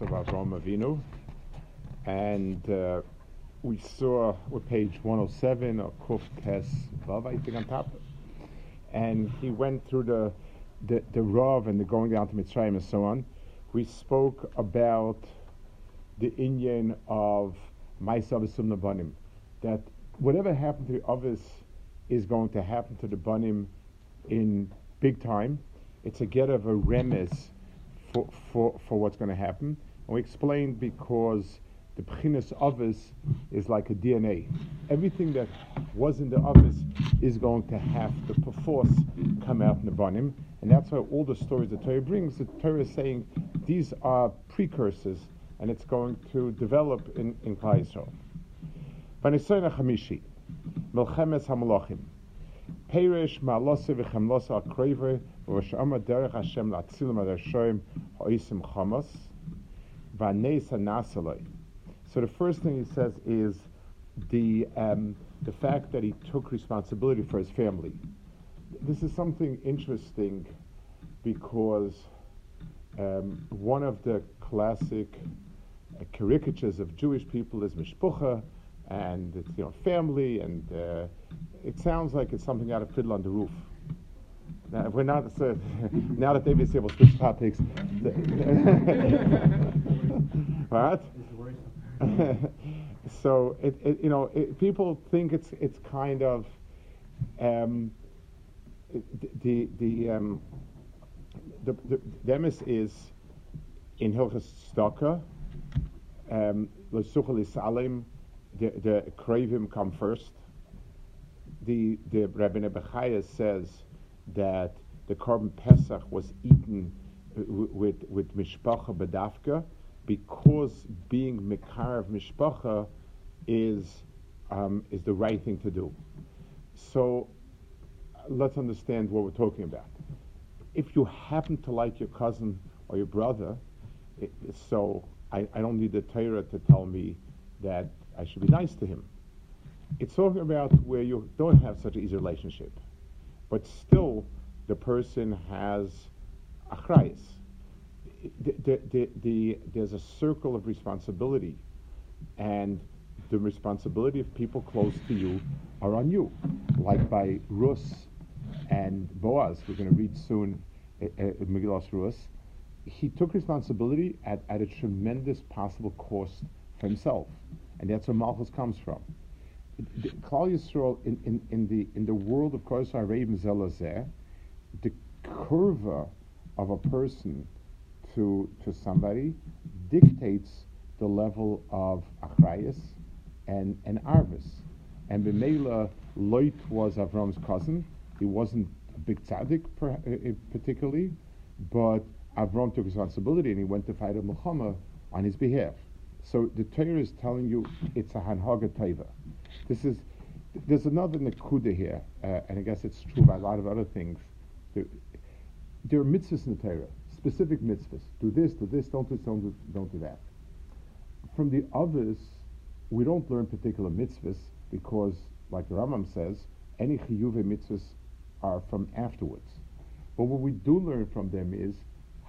Of Avraham Avinu, and we saw with page 107 of Kuf Kes Vov, I think, on top, and he went through the Rav and the going down to Mitzrayim and so on. We spoke about the Inyan of Maasei Avos Siman L'Banim, that whatever happened to the Avos is going to happen to the Banim in big time. It's a get of a remes for what's going to happen. And we explained because the P'chinus Ovis is like a DNA. Everything that was in the Ovis is going to have to perforce come out in the Banim. And that's why all the stories the Torah brings, the Torah is saying these are precursors and it's going to develop in Klal Yisroel. V'nisyon ha'chamishi, melchemes ha'malochim, Perish ma'aloseh v'chemloseh al-krever v'vash'ama derech Hashem la'atzilim ad-Hashem ha'isim chamos v'aneis ha'nasaloi. So the first thing he says is the fact that he took responsibility for his family. This is something interesting because one of the classic caricatures of Jewish people is Mishpucha, and it's, you know, family, and it sounds like it's something out of Fiddle on the Roof. Now, we're not, so now that they've been able to switch topics, right? So it you know, people think it's kind of the emes is in Hilka Stoker, the Kravim come first. The Rebbe Nebuchadnezzar says that the Korban Pesach was eaten with Mishpucha bedafka, because being Mekarev Mishpucha is the right thing to do. So let's understand what we're talking about. If you happen to like your cousin or your brother, I don't need the Torah to tell me that I should be nice to him. It's talking about where you don't have such an easy relationship, but still the person has achrayus. There's a circle of responsibility, and the responsibility of people close to you are on you, like by Rus and Boaz. We're going to read soon Megillas Rus. He took responsibility at a tremendous possible cost for himself, and that's where Malchus comes from. Klal Yisroel in the world of B'chukosai Reim Zelazeh, the curva of a person to somebody dictates the level of achrayus and arvis. And B'meila, Lot was Avram's cousin. He wasn't a big tzaddik particularly, but Avram took responsibility and he went to fight a milchama on his behalf. So the Torah is telling you it's a hanhaga taiva. There's another nekuda here, and I guess it's true by a lot of other things. There are mitzvahs in the Torah, specific mitzvahs. Do this, don't do this, don't do that. From the others, we don't learn particular mitzvahs because, like the Rambam says, any chiyuve mitzvahs are from afterwards. But what we do learn from them is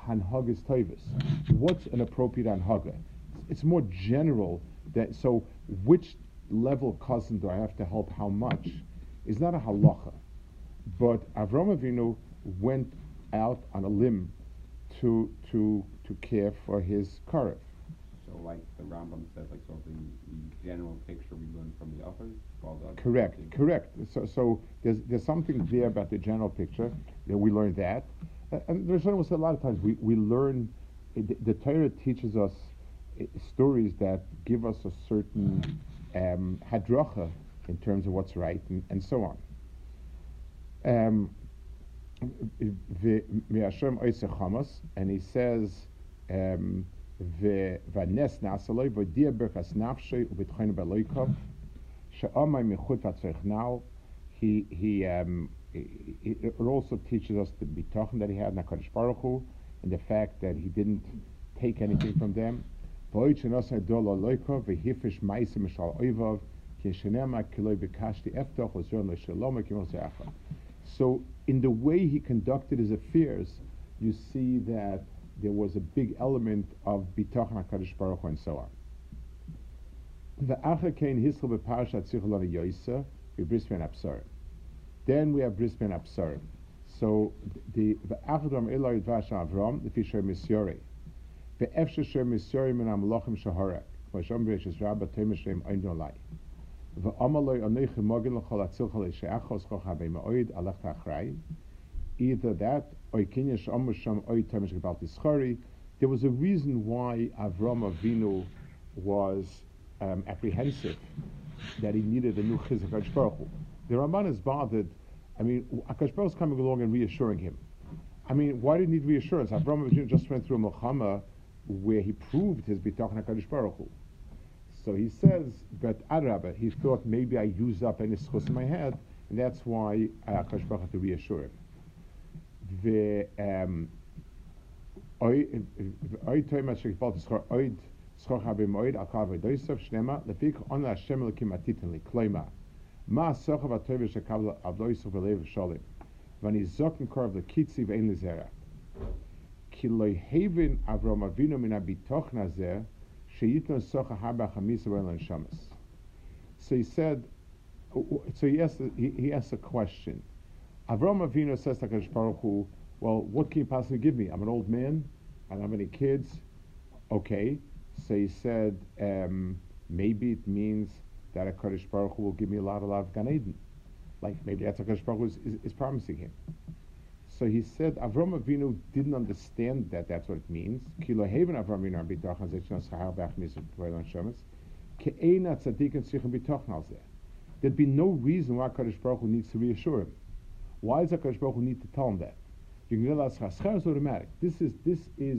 hanhagas taivas. What's an appropriate hanhaga? It's more general, that so which level cousin do I have to help how much is not a halacha. But Avraham Avinu went out on a limb to care for his karev. So like the Rambam says, like sort of the general picture we learn from the others. Correct. So there's something there about the general picture that we learned that, and the Rishonim will say a lot of times we learn the Torah teaches us stories that give us a certain hadrocha in terms of what's right and so on. And he says ו'נס נאסלוי ו'דיר ברכס נפשי ובתחנו בלויקוב שאומי מחוד וצריכנאו. It also teaches us the bitachon that he had in HaKadosh Baruch Hu, and the fact that he didn't take anything from them. So in the way he conducted his affairs, you see that there was a big element of bitachon HaKadosh Baruch Hu and so on. Then we have Bris Bein Habesarim. So the Avram Eloi Dvash Avram, the Fisher Misyori, the Efsher Misyori min Malochim Shahorak, Vasham Rishis Rabba Temishem Einolai, the Amaloi Onich Mogil Cholatzilchal Sheachos Chochabe Moid Alach Achrai. Either that, or Kinyash Omusham Oid Temish Gebaltischori. There was a reason why Avram Avinu was apprehensive that he needed a new Chizuk HaKadosh Baruch Hu. The Ramban is bothered. I mean, HaKadosh Baruch Hu is coming along and reassuring him. I mean, why do you need reassurance? Avraham Avinu just went through a Melchama where he proved his bitachon HaKadosh Baruch Hu. So he says, but Adrabah, he thought maybe I used up any schus in my head, and that's why HaKadosh Baruch Hu had to reassure him. Ma sochav atoyve shekabla avloisu velev shalim, vani zokin kor of the kitzi vein lizera. Kiloi haven Avraham Avinu mina bitoch nazer sheyiton socha haba chamisa velan shamas. So he said. So he asked a question. Avraham Avinu says to HaKadosh Baruch Hu, "Well, what can you possibly give me? I'm an old man. I don't have any kids." Okay. So he said, "Maybe it means that HaKadosh Baruch Hu will give me a lot of Gan Eden. Like maybe that's what HaKadosh Baruch Hu is promising him." So he said, Avraham Avinu didn't understand that that's what it means. There'd be no reason why HaKadosh Baruch Hu needs to reassure him. Why does HaKadosh Baruch Hu need to tell him that? You can realize Chaschar is automatic. This is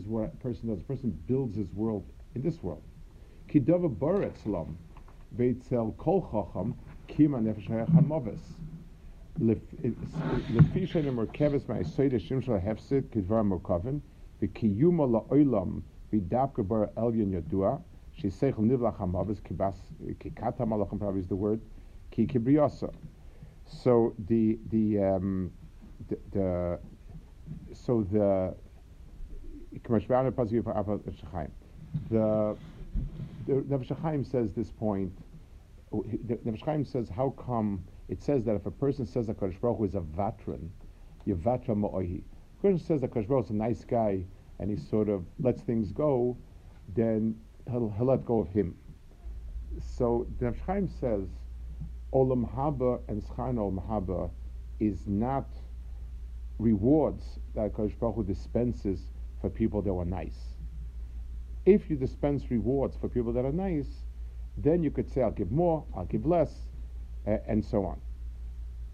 what a person does. A person builds his world in this world. Kidava Barat Salam. Veitzel kol chacham kima nefesh ha'chamovus lefisha nemorkevis ma'aseh deshim shal hefset kidvar morkavin v'kiyuma la'olam v'dapka bar elyon yadua she'seichel nivla chamovus kikata malachim, probably is the word, ki kibriyasa. So the Nefesh HaChaim says this point. Nefesh HaChaim says, how come it says that if a person says that HaKadosh Baruch Hu is a vatran, yevatra ma'ohi, if a person says that HaKadosh Baruch Hu is a nice guy and he sort of lets things go, then he'll let go of him. So the Nefesh HaChaim says, Olam Haba and S'chan Olam Haba is not rewards that HaKadosh Baruch Hu dispenses for people that were nice. If you dispense rewards for people that are nice, then you could say, I'll give more, I'll give less, and so on.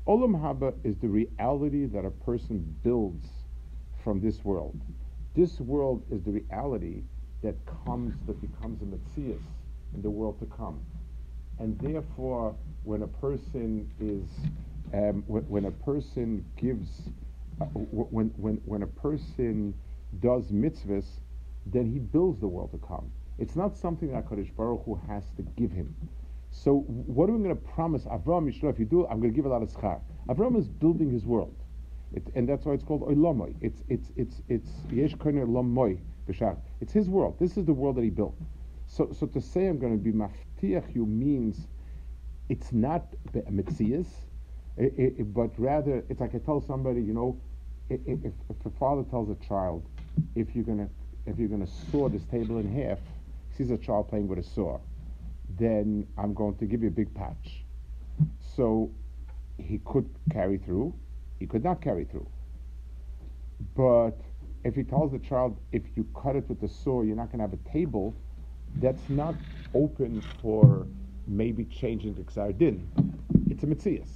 Olam Haba is the reality that a person builds from this world. This world is the reality that becomes a Metzius in the world to come. And therefore, when a person is, when a person does mitzvahs, then he builds the world to come. It's not something that HaKadosh Baruch Hu has to give him. So what are we going to promise Avraham? If you do, I'm going to give a lot of schar. Avraham is building his world, and that's why it's called Olamoi. It's Yesh Koine Olamoi B'Shar. It's his world. This is the world that he built. So to say I'm going to be maftiach you means it's not a metzias, but rather it's like I tell somebody, you know, if the father tells a child, if you're going to saw this table in half, sees a child playing with a saw, then I'm going to give you a big patch. So he could carry through, he could not carry through. But if he tells the child, if you cut it with the saw, you're not going to have a table, that's not open for maybe changing the Ksar Din. It's a Metzias.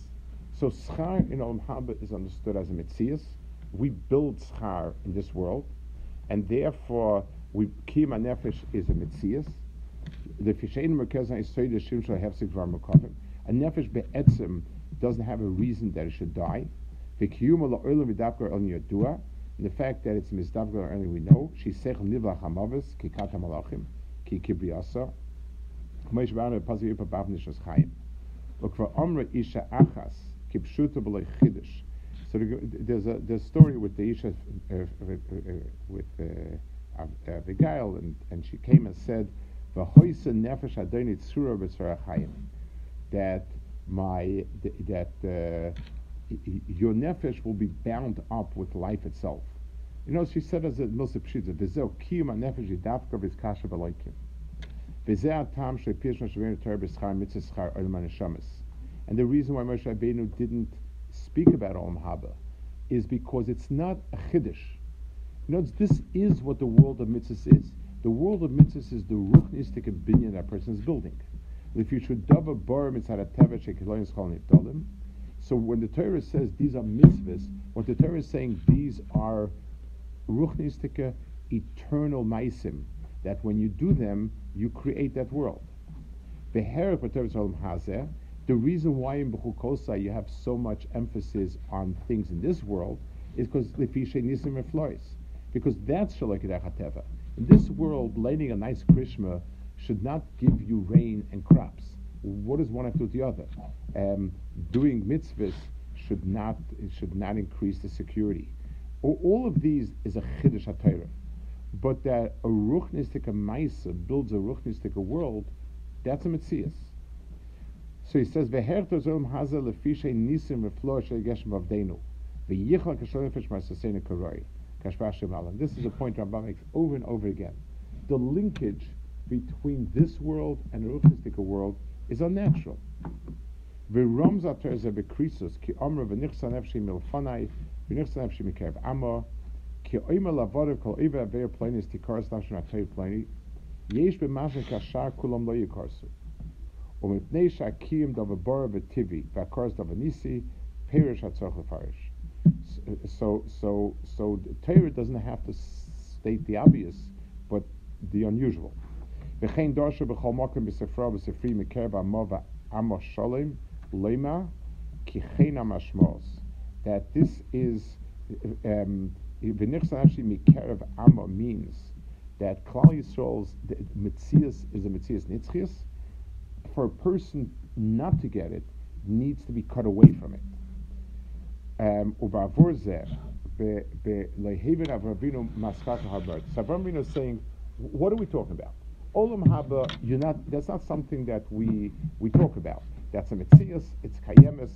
So Schar in Olam Haba is understood as a Metzias. We build Schar in this world, and therefore Kiyum HaNefesh is a Metzius. The Fishein Merkezna is Soy Deshim Shal Hefzik Var Mokovim. A Nefesh Be'etzim doesn't have a reason that it should die. V'kiyum La'olam V'davgar El Yodua. The fact that it's Mizdavgar El we know. Shisech Nivla Hamavis Kikat HaMalochim Ki Kibriyasa. Moshe Rabbeinu Pazi Yipa Bav Nishas Chayim. Ukva Omra Isha Achas Kipshuta B'lei Chidish. So there's a story with the Isha with Abigail, and she came and said, "V'hoisa nefesh adoni tzura b'sarachayim," that your nefesh will be bound up with life itself. You know, she said as a Moshe Pshita, "V'zeh kiyum nefesh yidavka v'zkasha b'loikim." V'zeh atam she'pishna shevenu Torah b'schar mitzvah schar olam haneshamas. And the reason why Moshe Rabbeinu didn't speak about Olam Haba is because it's not a chiddush. You know, this is what the world of mitzvahs is. The world of mitzvahs is the Ruchnistike binyan that person is building. So when the Torah says these are mitzvahs, what the Torah is saying, these are Ruchnistike eternal maisim, that when you do them, you create that world. The reason why in B'chukosai you have so much emphasis on things in this world is because that's Shalakidach HaTeva. In this world, laying a nice krishma should not give you rain and crops. What does one have to do with the other? Doing mitzvahs should not increase the security. All of these is a chiddush HaTorah. But that a ruchnistika maisa builds a ruchnistika world, that's a metzias. So he says, "Veherto zolim hazel lefishay nisim reflor shegeshim avdeinu." This is a point Rambam makes over and over again. The linkage between this world and the Ruchnistika world is unnatural. So the Torah doesn't have to state the obvious, but the unusual. That this is means that Klal Yisroel's Metzias is a Metzias Nitzchias. For a person not to get it, needs to be cut away from it. So Avraham Avinu is saying, what are we talking about? Olam Haba, that's not something that we talk about. That's a metzias, it's kayemis,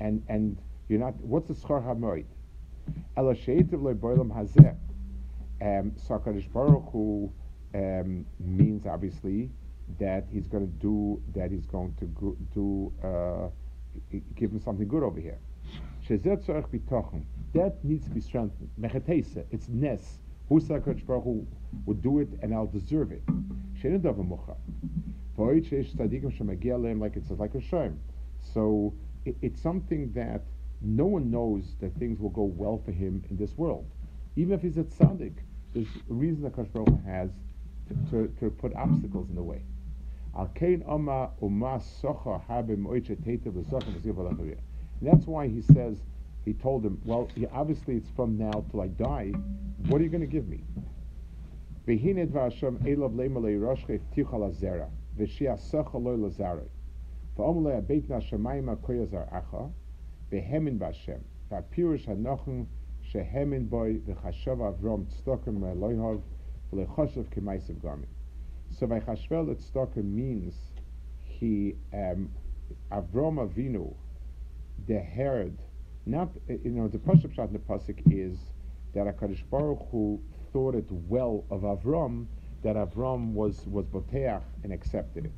and you're not. What's the schar hamoid? Ela she'etiv le'bolam hazeh. So HaKadosh Baruch Hu means obviously that he's going to do give him something good over here. That needs to be strengthened. Mechatesa, it's nes. HaKadosh Baruch Hu would do it, and I'll deserve it. Like it's like a shem. So it's something that no one knows that things will go well for him in this world. Even if he's a tzaddik, there's a reason that HaKadosh Baruch Hu has to put obstacles in the way. That's why he says, he told him, well, obviously it's from now till I die. What are you going to give me? So vaychashvel et Stoker means he Avraham Avinu, the herd, not the pasuk shot in the pasuk is that HaKadosh Baruch Hu thought it well of Avram, that Avram was boteach and accepted it.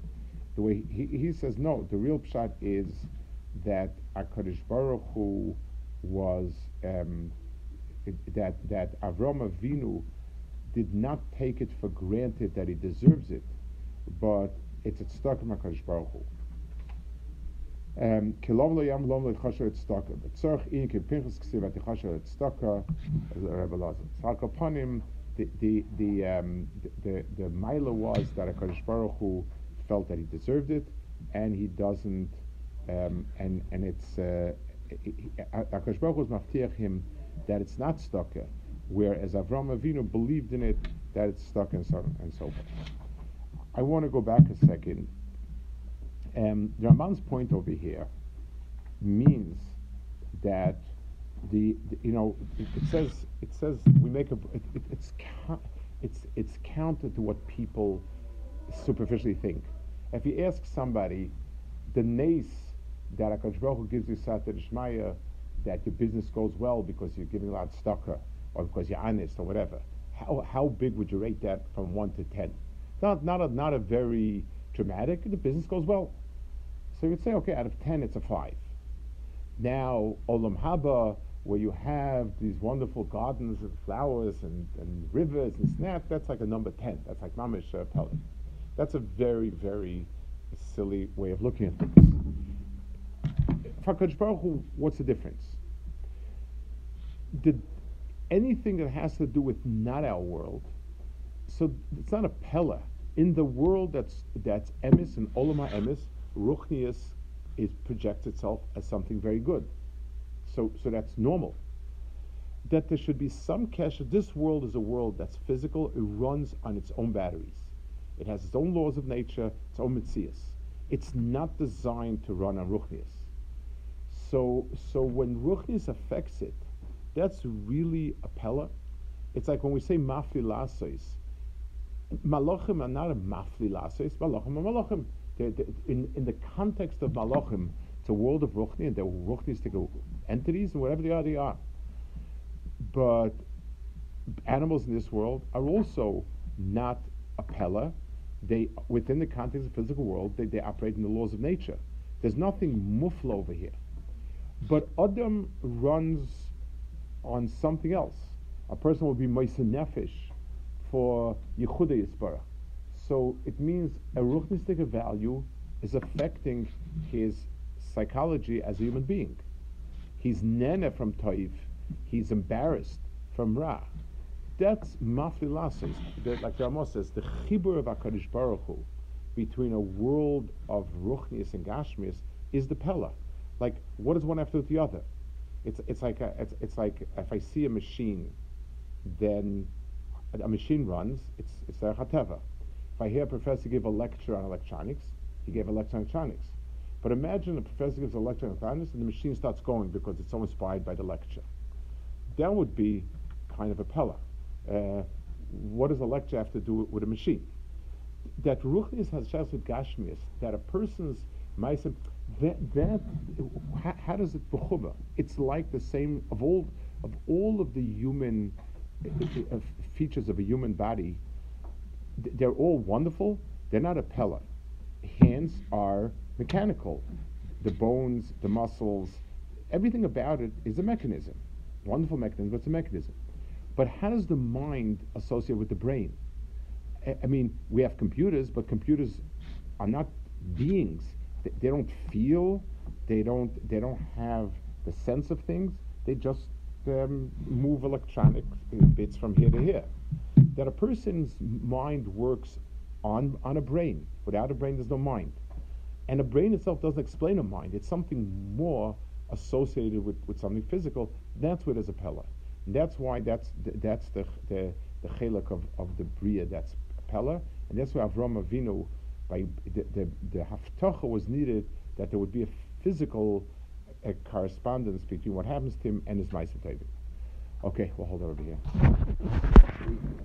The way he says no, the real pshat is that HaKadosh Baruch Hu was that Avraham Avinu did not take it for granted that he deserves it, but it's a tzedakah from HaKadosh Baruch Hu. the Maila was that HaKadosh Baruch Hu felt that he deserved it, and he doesn't, and it's HaKadosh Baruch Hu's maftiach him that it's not stucker, whereas Avraham Avinu believed in it that it's stuck and so forth. I want to go back a second. The Ramban's point over here means that it says we make a it's counter to what people superficially think. If you ask somebody, the nes that HaKadosh Baruch Hu gives you Sata D'Shmaya, that your business goes well because you're giving a lot of tzedakah, or because you're honest, or whatever, how big would you rate that from 1 to 10? Not a very dramatic. The business goes well, so you'd say, okay, out of 10, it's a 5. Now Olam Haba, where you have these wonderful gardens and flowers and rivers and snap, that's like a number 10. That's like mamish pellet. That's a very, very silly way of looking at things. For HaKadosh Baruch Hu, what's the difference? Anything that has to do with not our world, so it's not a pella. In the world that's emes and olama emes, Ruchni is projects itself as something very good. So that's normal. That there should be some kesher. This world is a world that's physical. It runs on its own batteries. It has its own laws of nature, its own Metzius. It's not designed to run on Ruchnius. So when Ruchnius affects it, that's really a pella. It's like when we say Mafli Laasos, Malochim are not a Mafli Laasos. Malochim are Malochim. In the context of Malochim, it's a world of Ruchni, and they're Ruchnistique entities, and whatever they are, they are. But animals in this world are also not a pella. They, within the context of the physical world, they operate in the laws of nature. There's nothing mufla over here. But Adam runs on something else. A person will be Moser Nefesh for Yichudo Yisbarach. So it means a Ruchnistike value is affecting his psychology as a human being. He's nene from Toiv. He's embarrassed from Ra. That's Mafli Laasos. Like Ramos says, the chibur of HaKadosh Baruch Hu between a world of Ruchnius and Gashmius is the Pella. Like, what does one have to do with the other? It's like if I see a machine, then a machine runs. It's a chateva. If I hear a professor give a lecture on electronics, he gave a lecture on electronics. But imagine a professor gives a lecture on electronics and the machine starts going because it's so inspired by the lecture. That would be kind of a pella. What does a lecture have to do with a machine? That Ruchnius has shas with Gashmius, that a person's ma'asim, how does it b'chuba? It's like the same of all of the human features of a human body. They're all wonderful. They're not a pella. Hands are mechanical. The bones, the muscles, everything about it is a mechanism. Wonderful mechanism, but it's a mechanism. But how does the mind associate with the brain? I mean, we have computers, but computers are not beings. They don't feel. They don't have the sense of things. They just move electronic bits from here to here. That a person's mind works on a brain. Without a brain, there's no mind. And a brain itself doesn't explain a mind. It's something more associated with something physical. That's where there's a pella. And that's why that's the chelak of the bria, that's pella. And that's why Avraham Avinu, by the Haftocha was needed, that there would be a physical correspondence between what happens to him and his ma'asim tovim. Okay, we'll hold it over here.